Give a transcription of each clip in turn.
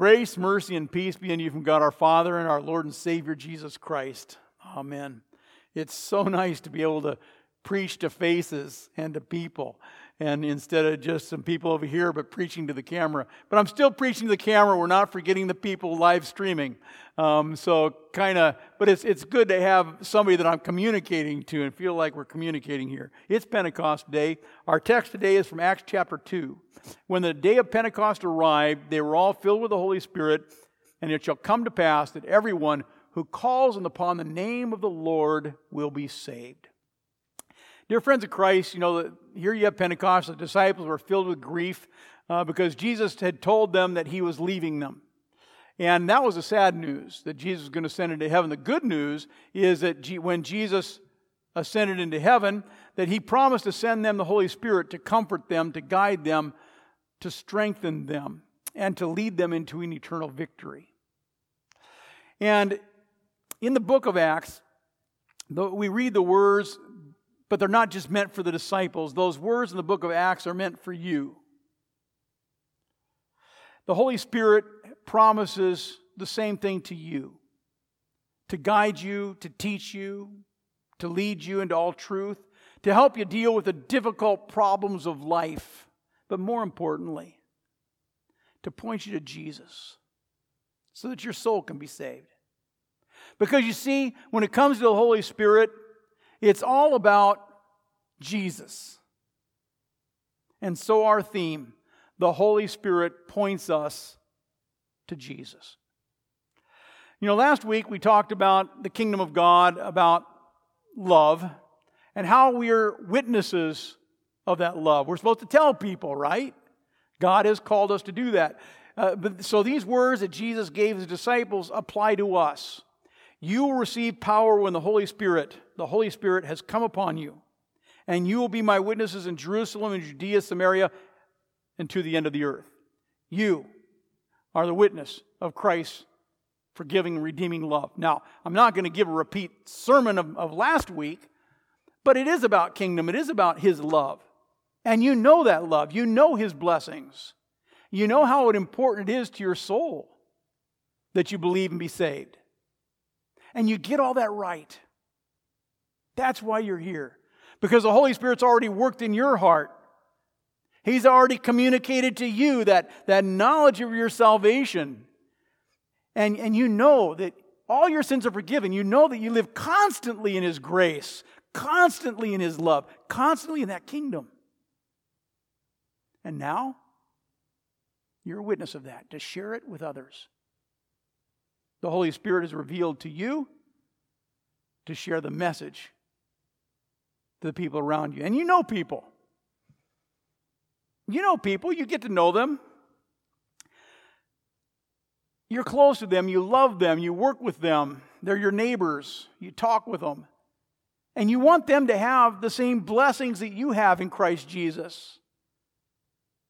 Grace, mercy, and peace be unto you from God our Father and our Lord and Savior Jesus Christ. Amen. It's so nice to be able to preach to faces and to people. And instead of just some people over here, but preaching to the camera. But I'm still preaching to the camera. We're not forgetting the people live streaming. But it's good to have somebody that I'm communicating to and feel like we're communicating here. It's Pentecost Day. Our text today is from Acts chapter 2. When the day of Pentecost arrived, they were all filled with the Holy Spirit, and it shall come to pass that everyone who calls upon the name of the Lord will be saved. Dear friends of Christ, here you have Pentecost. The disciples were filled with grief because Jesus had told them that he was leaving them. And that was the sad news, that Jesus was going to ascend into heaven. The good news is that when Jesus ascended into heaven, that he promised to send them the Holy Spirit to comfort them, to guide them, to strengthen them, and to lead them into an eternal victory. And in the book of Acts, we read the words, but they're not just meant for the disciples. Those words in the book of Acts are meant for you. The Holy Spirit promises the same thing to you, to guide you, to teach you, to lead you into all truth, to help you deal with the difficult problems of life, but more importantly, to point you to Jesus so that your soul can be saved. Because you see, when it comes to the Holy Spirit, it's all about Jesus. And so our theme, the Holy Spirit points us to Jesus. Last week we talked about the kingdom of God, about love, and how we are witnesses of that love. We're supposed to tell people, right? God has called us to do that. So these words that Jesus gave his disciples apply to us. You will receive power when the Holy Spirit has come upon you. And you will be my witnesses in Jerusalem and Judea, Samaria, and to the end of the earth. You are the witness of Christ's forgiving and redeeming love. Now, I'm not going to give a repeat sermon of last week, but it is about kingdom. It is about his love. And you know that love. You know his blessings. You know how important it is to your soul that you believe and be saved. And you get all that right. That's why you're here. Because the Holy Spirit's already worked in your heart. He's already communicated to you that knowledge of your salvation. And you know that all your sins are forgiven. You know that you live constantly in his grace, constantly in his love, constantly in that kingdom. And now, you're a witness of that, to share it with others. The Holy Spirit is revealed to you to share the message to the people around you. And you know people. You get to know them. You're close to them. You love them. You work with them. They're your neighbors. You talk with them. And you want them to have the same blessings that you have in Christ Jesus.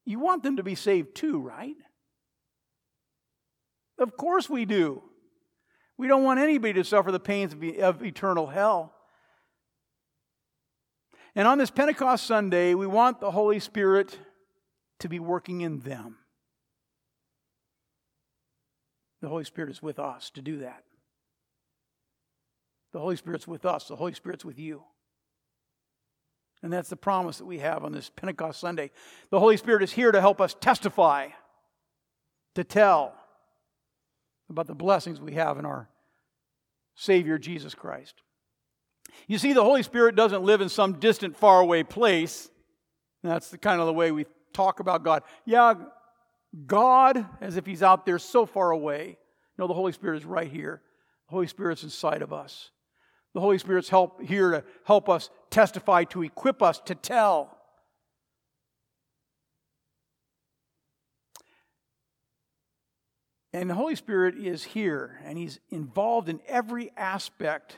You want them to be saved too, right? Of course we do. We don't want anybody to suffer the pains of eternal hell. And on this Pentecost Sunday, we want the Holy Spirit to be working in them. The Holy Spirit is with us to do that. The Holy Spirit's with us. The Holy Spirit's with you. And that's the promise that we have on this Pentecost Sunday. The Holy Spirit is here to help us testify, to tell about the blessings we have in our Savior, Jesus Christ. You see, the Holy Spirit doesn't live in some distant, faraway place. That's the kind of the way we talk about God. Yeah, God, as if he's out there so far away. No, the Holy Spirit is right here. The Holy Spirit's inside of us. The Holy Spirit's here to help us testify, to equip us, to tell. And the Holy Spirit is here, and he's involved in every aspect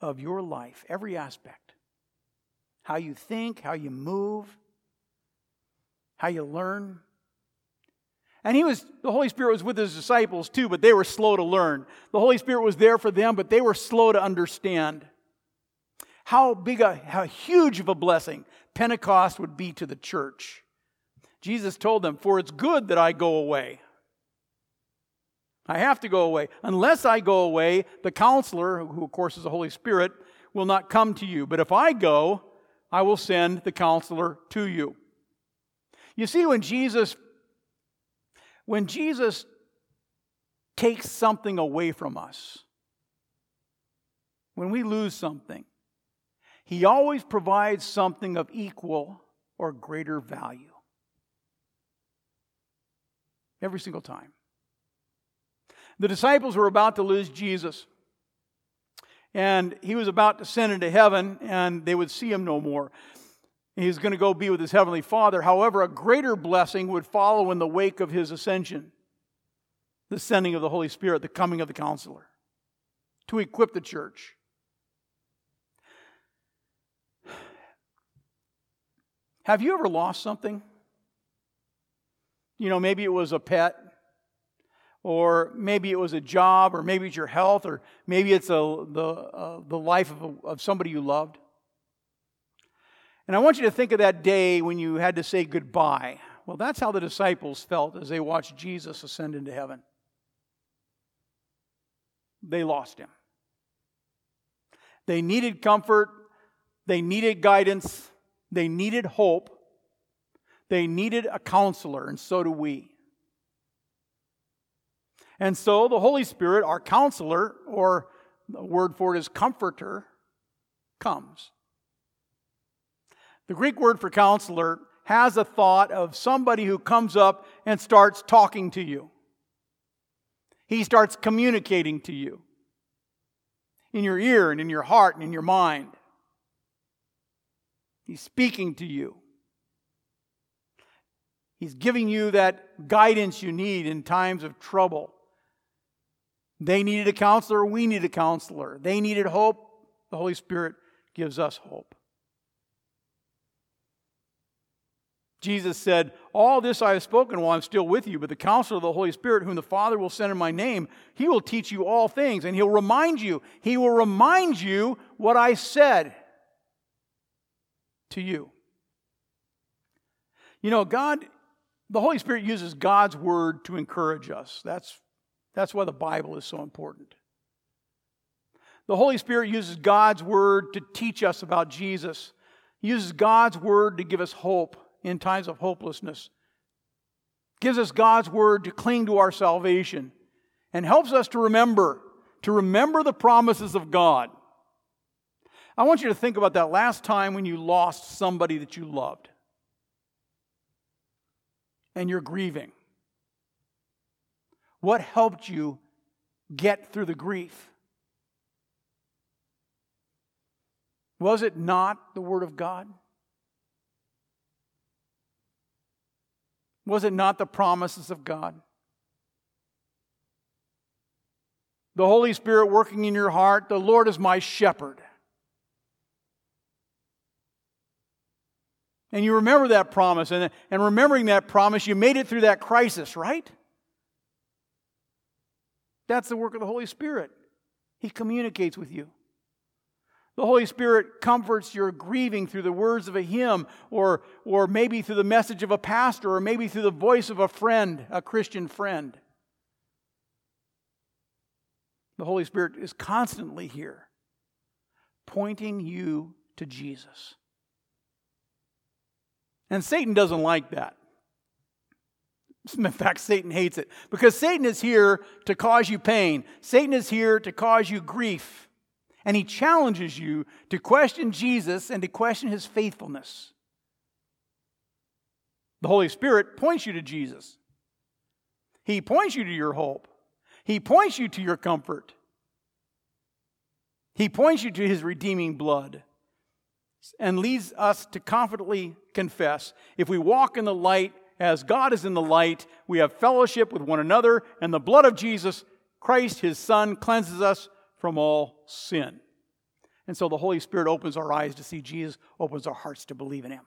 of your life, every aspect. How you think, how you move, how you learn. And the Holy Spirit was with his disciples too, but they were slow to learn. The Holy Spirit was there for them, but they were slow to understand how huge of a blessing Pentecost would be to the church. Jesus told them, "For it's good that I go away." I have to go away. Unless I go away, the Counselor, who of course is the Holy Spirit, will not come to you. But if I go, I will send the Counselor to you. You see, when Jesus takes something away from us, when we lose something, He always provides something of equal or greater value. Every single time. The disciples were about to lose Jesus, and He was about to send into heaven, and they would see Him no more. He was going to go be with His Heavenly Father. However, a greater blessing would follow in the wake of His ascension, the sending of the Holy Spirit, the coming of the Counselor, to equip the church. Have you ever lost something? You know, maybe it was a pet, or maybe it was a job, or maybe it's your health, or maybe it's the life of somebody you loved. And I want you to think of that day when you had to say goodbye. Well, that's how the disciples felt as they watched Jesus ascend into heaven. They lost Him. They needed comfort. They needed guidance. They needed hope. They needed a counselor, and so do we. And so the Holy Spirit, our counselor, or the word for it is comforter, comes. The Greek word for counselor has a thought of somebody who comes up and starts talking to you. He starts communicating to you in your ear and in your heart and in your mind. He's speaking to you. He's giving you that guidance you need in times of trouble. They needed a counselor. We need a counselor. They needed hope. The Holy Spirit gives us hope. Jesus said, "All this I have spoken while I'm still with you, but the Counselor of the Holy Spirit, whom the Father will send in my name, He will teach you all things, and He'll remind you. He will remind you what I said to you." You know, God, the Holy Spirit uses God's Word to encourage us. That's why the Bible is so important. The Holy Spirit uses God's Word to teach us about Jesus. He uses God's Word to give us hope in times of hopelessness, gives us God's Word to cling to our salvation, and helps us to remember the promises of God. I want you to think about that last time when you lost somebody that you loved, and you're grieving. What helped you get through the grief? Was it not the Word of God? Was it not the promises of God? The Holy Spirit working in your heart, the Lord is my shepherd. And you remember that promise, and remembering that promise, you made it through that crisis, right? That's the work of the Holy Spirit. He communicates with you. The Holy Spirit comforts your grieving through the words of a hymn, or maybe through the message of a pastor, or maybe through the voice of a friend, a Christian friend. The Holy Spirit is constantly here, pointing you to Jesus. And Satan doesn't like that. In fact, Satan hates it, because Satan is here to cause you pain. Satan is here to cause you grief. And he challenges you to question Jesus and to question His faithfulness. The Holy Spirit points you to Jesus. He points you to your hope. He points you to your comfort. He points you to His redeeming blood and leads us to confidently confess, if we walk in the light as God is in the light, we have fellowship with one another, and the blood of Jesus Christ, His Son, cleanses us from all sin. And so the Holy Spirit opens our eyes to see Jesus, opens our hearts to believe in Him.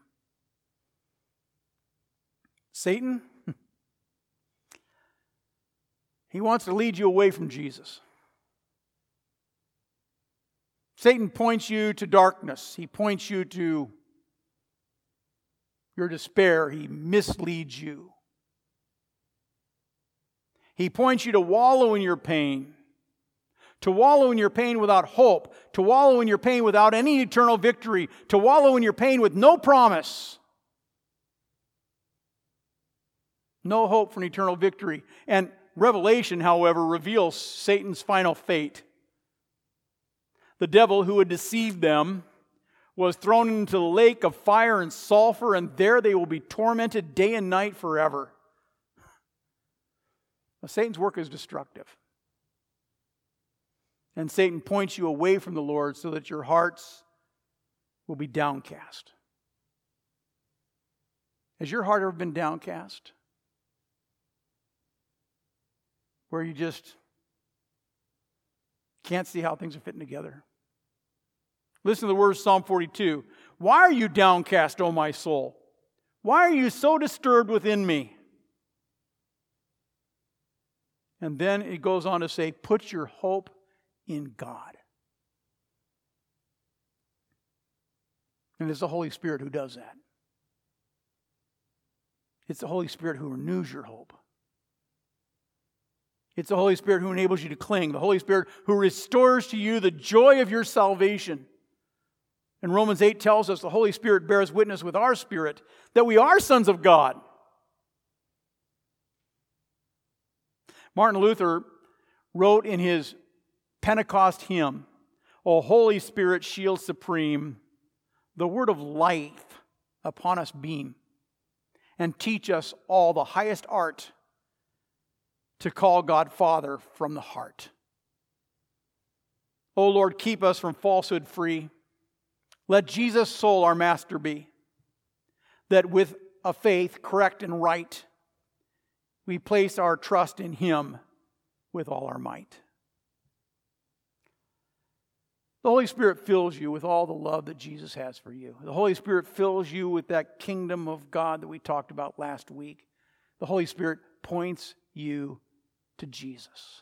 Satan, he wants to lead you away from Jesus. Satan points you to darkness. He points you to your despair. He misleads you. He points you to wallow in your pain. To wallow in your pain without hope. To wallow in your pain without any eternal victory. To wallow in your pain with no promise. No hope for an eternal victory. And Revelation, however, reveals Satan's final fate. The devil who had deceived them was thrown into the lake of fire and sulfur, and there they will be tormented day and night forever. Now, Satan's work is destructive. And Satan points you away from the Lord so that your hearts will be downcast. Has your heart ever been downcast? Where you just can't see how things are fitting together. Listen to the words of Psalm 42. Why are you downcast, O my soul? Why are you so disturbed within me? And then it goes on to say, put your hope in God. And it's the Holy Spirit who does that. It's the Holy Spirit who renews your hope. It's the Holy Spirit who enables you to cling. The Holy Spirit who restores to you the joy of your salvation. And Romans 8 tells us the Holy Spirit bears witness with our spirit that we are sons of God. Martin Luther wrote in his Pentecost hymn, O Holy Spirit, shield supreme, the word of life upon us beam, and teach us all the highest art to call God Father from the heart. O Lord, keep us from falsehood free. Let Jesus' soul our master be, that with a faith correct and right, we place our trust in Him with all our might. The Holy Spirit fills you with all the love that Jesus has for you. The Holy Spirit fills you with that kingdom of God that we talked about last week. The Holy Spirit points you to Jesus.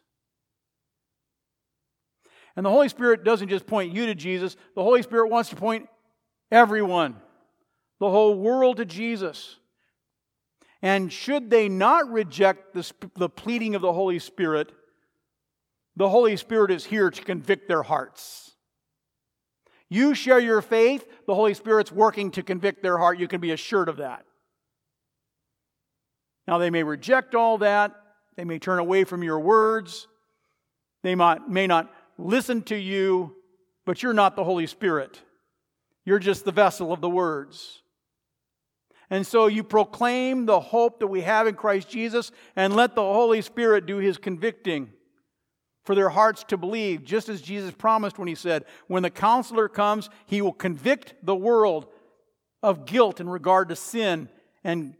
And the Holy Spirit doesn't just point you to Jesus. The Holy Spirit wants to point everyone, the whole world, to Jesus. And should they not reject the pleading of the Holy Spirit is here to convict their hearts. You share your faith, the Holy Spirit's working to convict their heart. You can be assured of that. Now, they may reject all that. They may turn away from your words. They may not listen to you, but you're not the Holy Spirit. You're just the vessel of the words. And so you proclaim the hope that we have in Christ Jesus and let the Holy Spirit do His convicting for their hearts to believe, just as Jesus promised when He said, when the Counselor comes, He will convict the world of guilt in regard to sin, and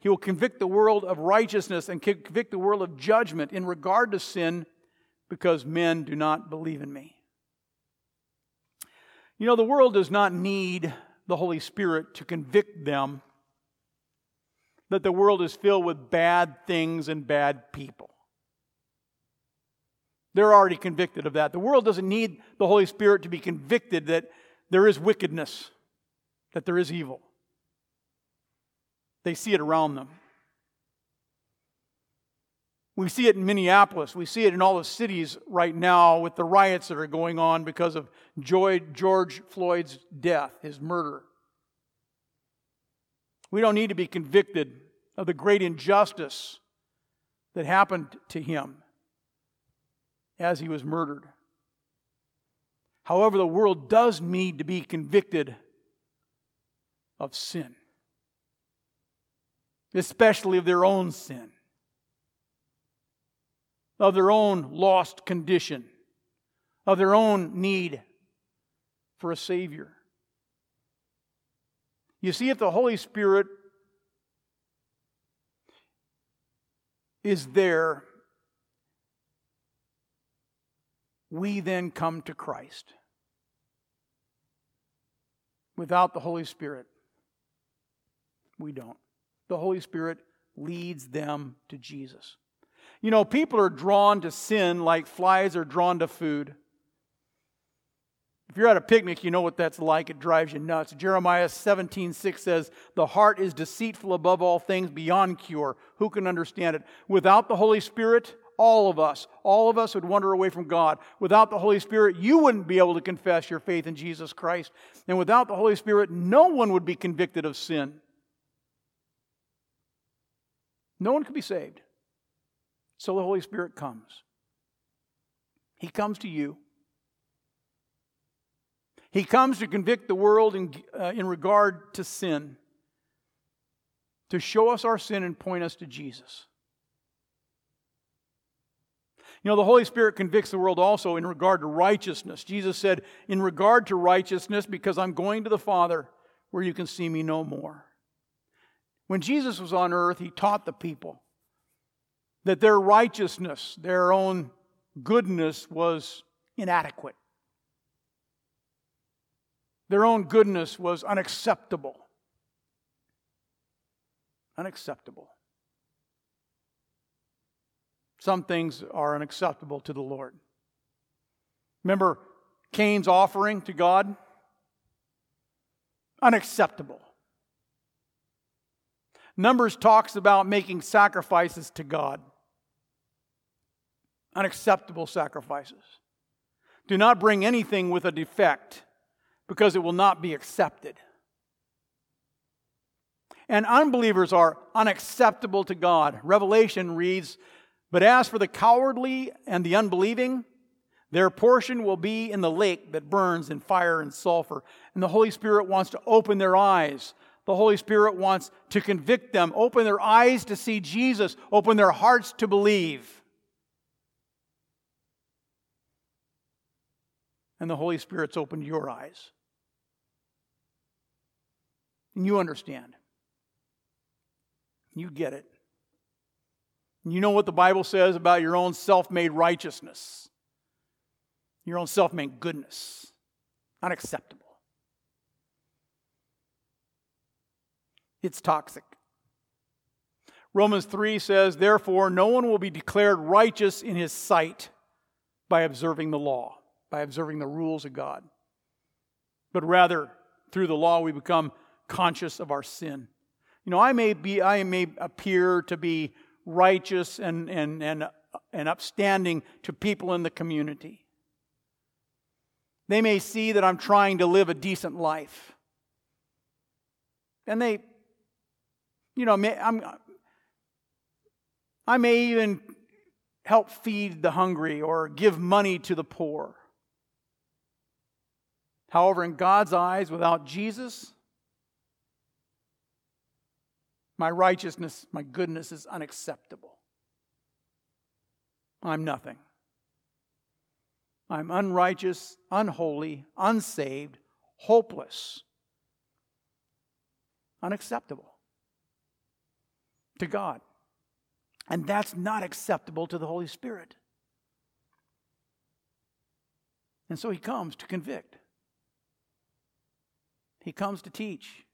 He will convict the world of righteousness and convict the world of judgment in regard to sin, because men do not believe in me. You know, the world does not need the Holy Spirit to convict them that the world is filled with bad things and bad people. They're already convicted of that. The world doesn't need the Holy Spirit to be convicted that there is wickedness, that there is evil. They see it around them. We see it in Minneapolis. We see it in all the cities right now with the riots that are going on because of George Floyd's death, his murder. We don't need to be convicted of the great injustice that happened to him as he was murdered. However, the world does need to be convicted of sin, especially of their own sin, of their own lost condition, of their own need for a Savior. You see, if the Holy Spirit is there, we then come to Christ. Without the Holy Spirit, we don't. The Holy Spirit leads them to Jesus. You know, people are drawn to sin like flies are drawn to food. If you're at a picnic, you know what that's like. It drives you nuts. Jeremiah 17:6 says, "The heart is deceitful above all things, beyond cure. Who can understand it?" Without the Holy Spirit, all of us would wander away from God. Without the Holy Spirit, you wouldn't be able to confess your faith in Jesus Christ. And without the Holy Spirit, no one would be convicted of sin. No one could be saved. So the Holy Spirit comes. He comes to you. He comes to convict the world in regard to sin, to show us our sin and point us to Jesus. You know, the Holy Spirit convicts the world also in regard to righteousness. Jesus said, in regard to righteousness, because I'm going to the Father where you can see me no more. When Jesus was on earth, He taught the people that their righteousness, their own goodness was inadequate. Their own goodness was unacceptable. Unacceptable. Some things are unacceptable to the Lord. Remember Cain's offering to God? Unacceptable. Numbers talks about making sacrifices to God. Unacceptable sacrifices. Do not bring anything with a defect, because it will not be accepted. And unbelievers are unacceptable to God. Revelation reads, "But as for the cowardly and the unbelieving, their portion will be in the lake that burns in fire and sulfur." And the Holy Spirit wants to open their eyes. The Holy Spirit wants to convict them, open their eyes to see Jesus, open their hearts to believe. And the Holy Spirit's opened your eyes. And you understand. You get it. You know what the Bible says about your own self-made righteousness, your own self-made goodness. Unacceptable. It's toxic. Romans 3 says, "Therefore, no one will be declared righteous in his sight by observing the law," by observing the rules of God. "But rather, through the law, we become conscious of our sin." You know, I may appear to be righteous and upstanding to people in the community. They may see that I'm trying to live a decent life. And they, you know, I may even help feed the hungry or give money to the poor. However, in God's eyes, without Jesus, my righteousness, my goodness is unacceptable. I'm nothing. I'm unrighteous, unholy, unsaved, hopeless. Unacceptable to God. And that's not acceptable to the Holy Spirit. And so He comes to convict. He comes to teach,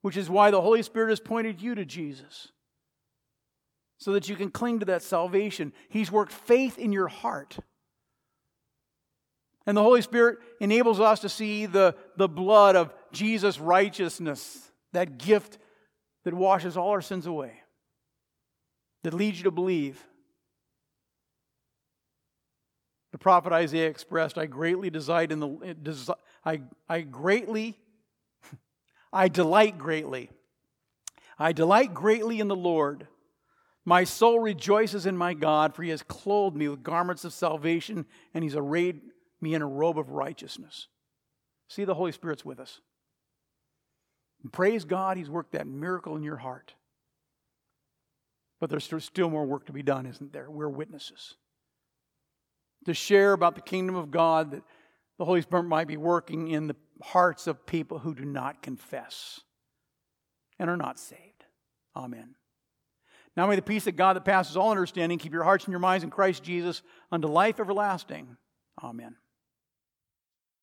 which is why the Holy Spirit has pointed you to Jesus, so that you can cling to that salvation. He's worked faith in your heart. And the Holy Spirit enables us to see the blood of Jesus' righteousness, that gift that washes all our sins away, that leads you to believe. The prophet Isaiah expressed, I delight greatly in the Lord. My soul rejoices in my God, for He has clothed me with garments of salvation, and He's arrayed me in a robe of righteousness. See, the Holy Spirit's with us. And praise God, He's worked that miracle in your heart. But there's still more work to be done, isn't there? We're witnesses. To share about the kingdom of God, that the Holy Spirit might be working in the hearts of people who do not confess and are not saved. Amen. Now may the peace of God that passes all understanding keep your hearts and your minds in Christ Jesus unto life everlasting. Amen.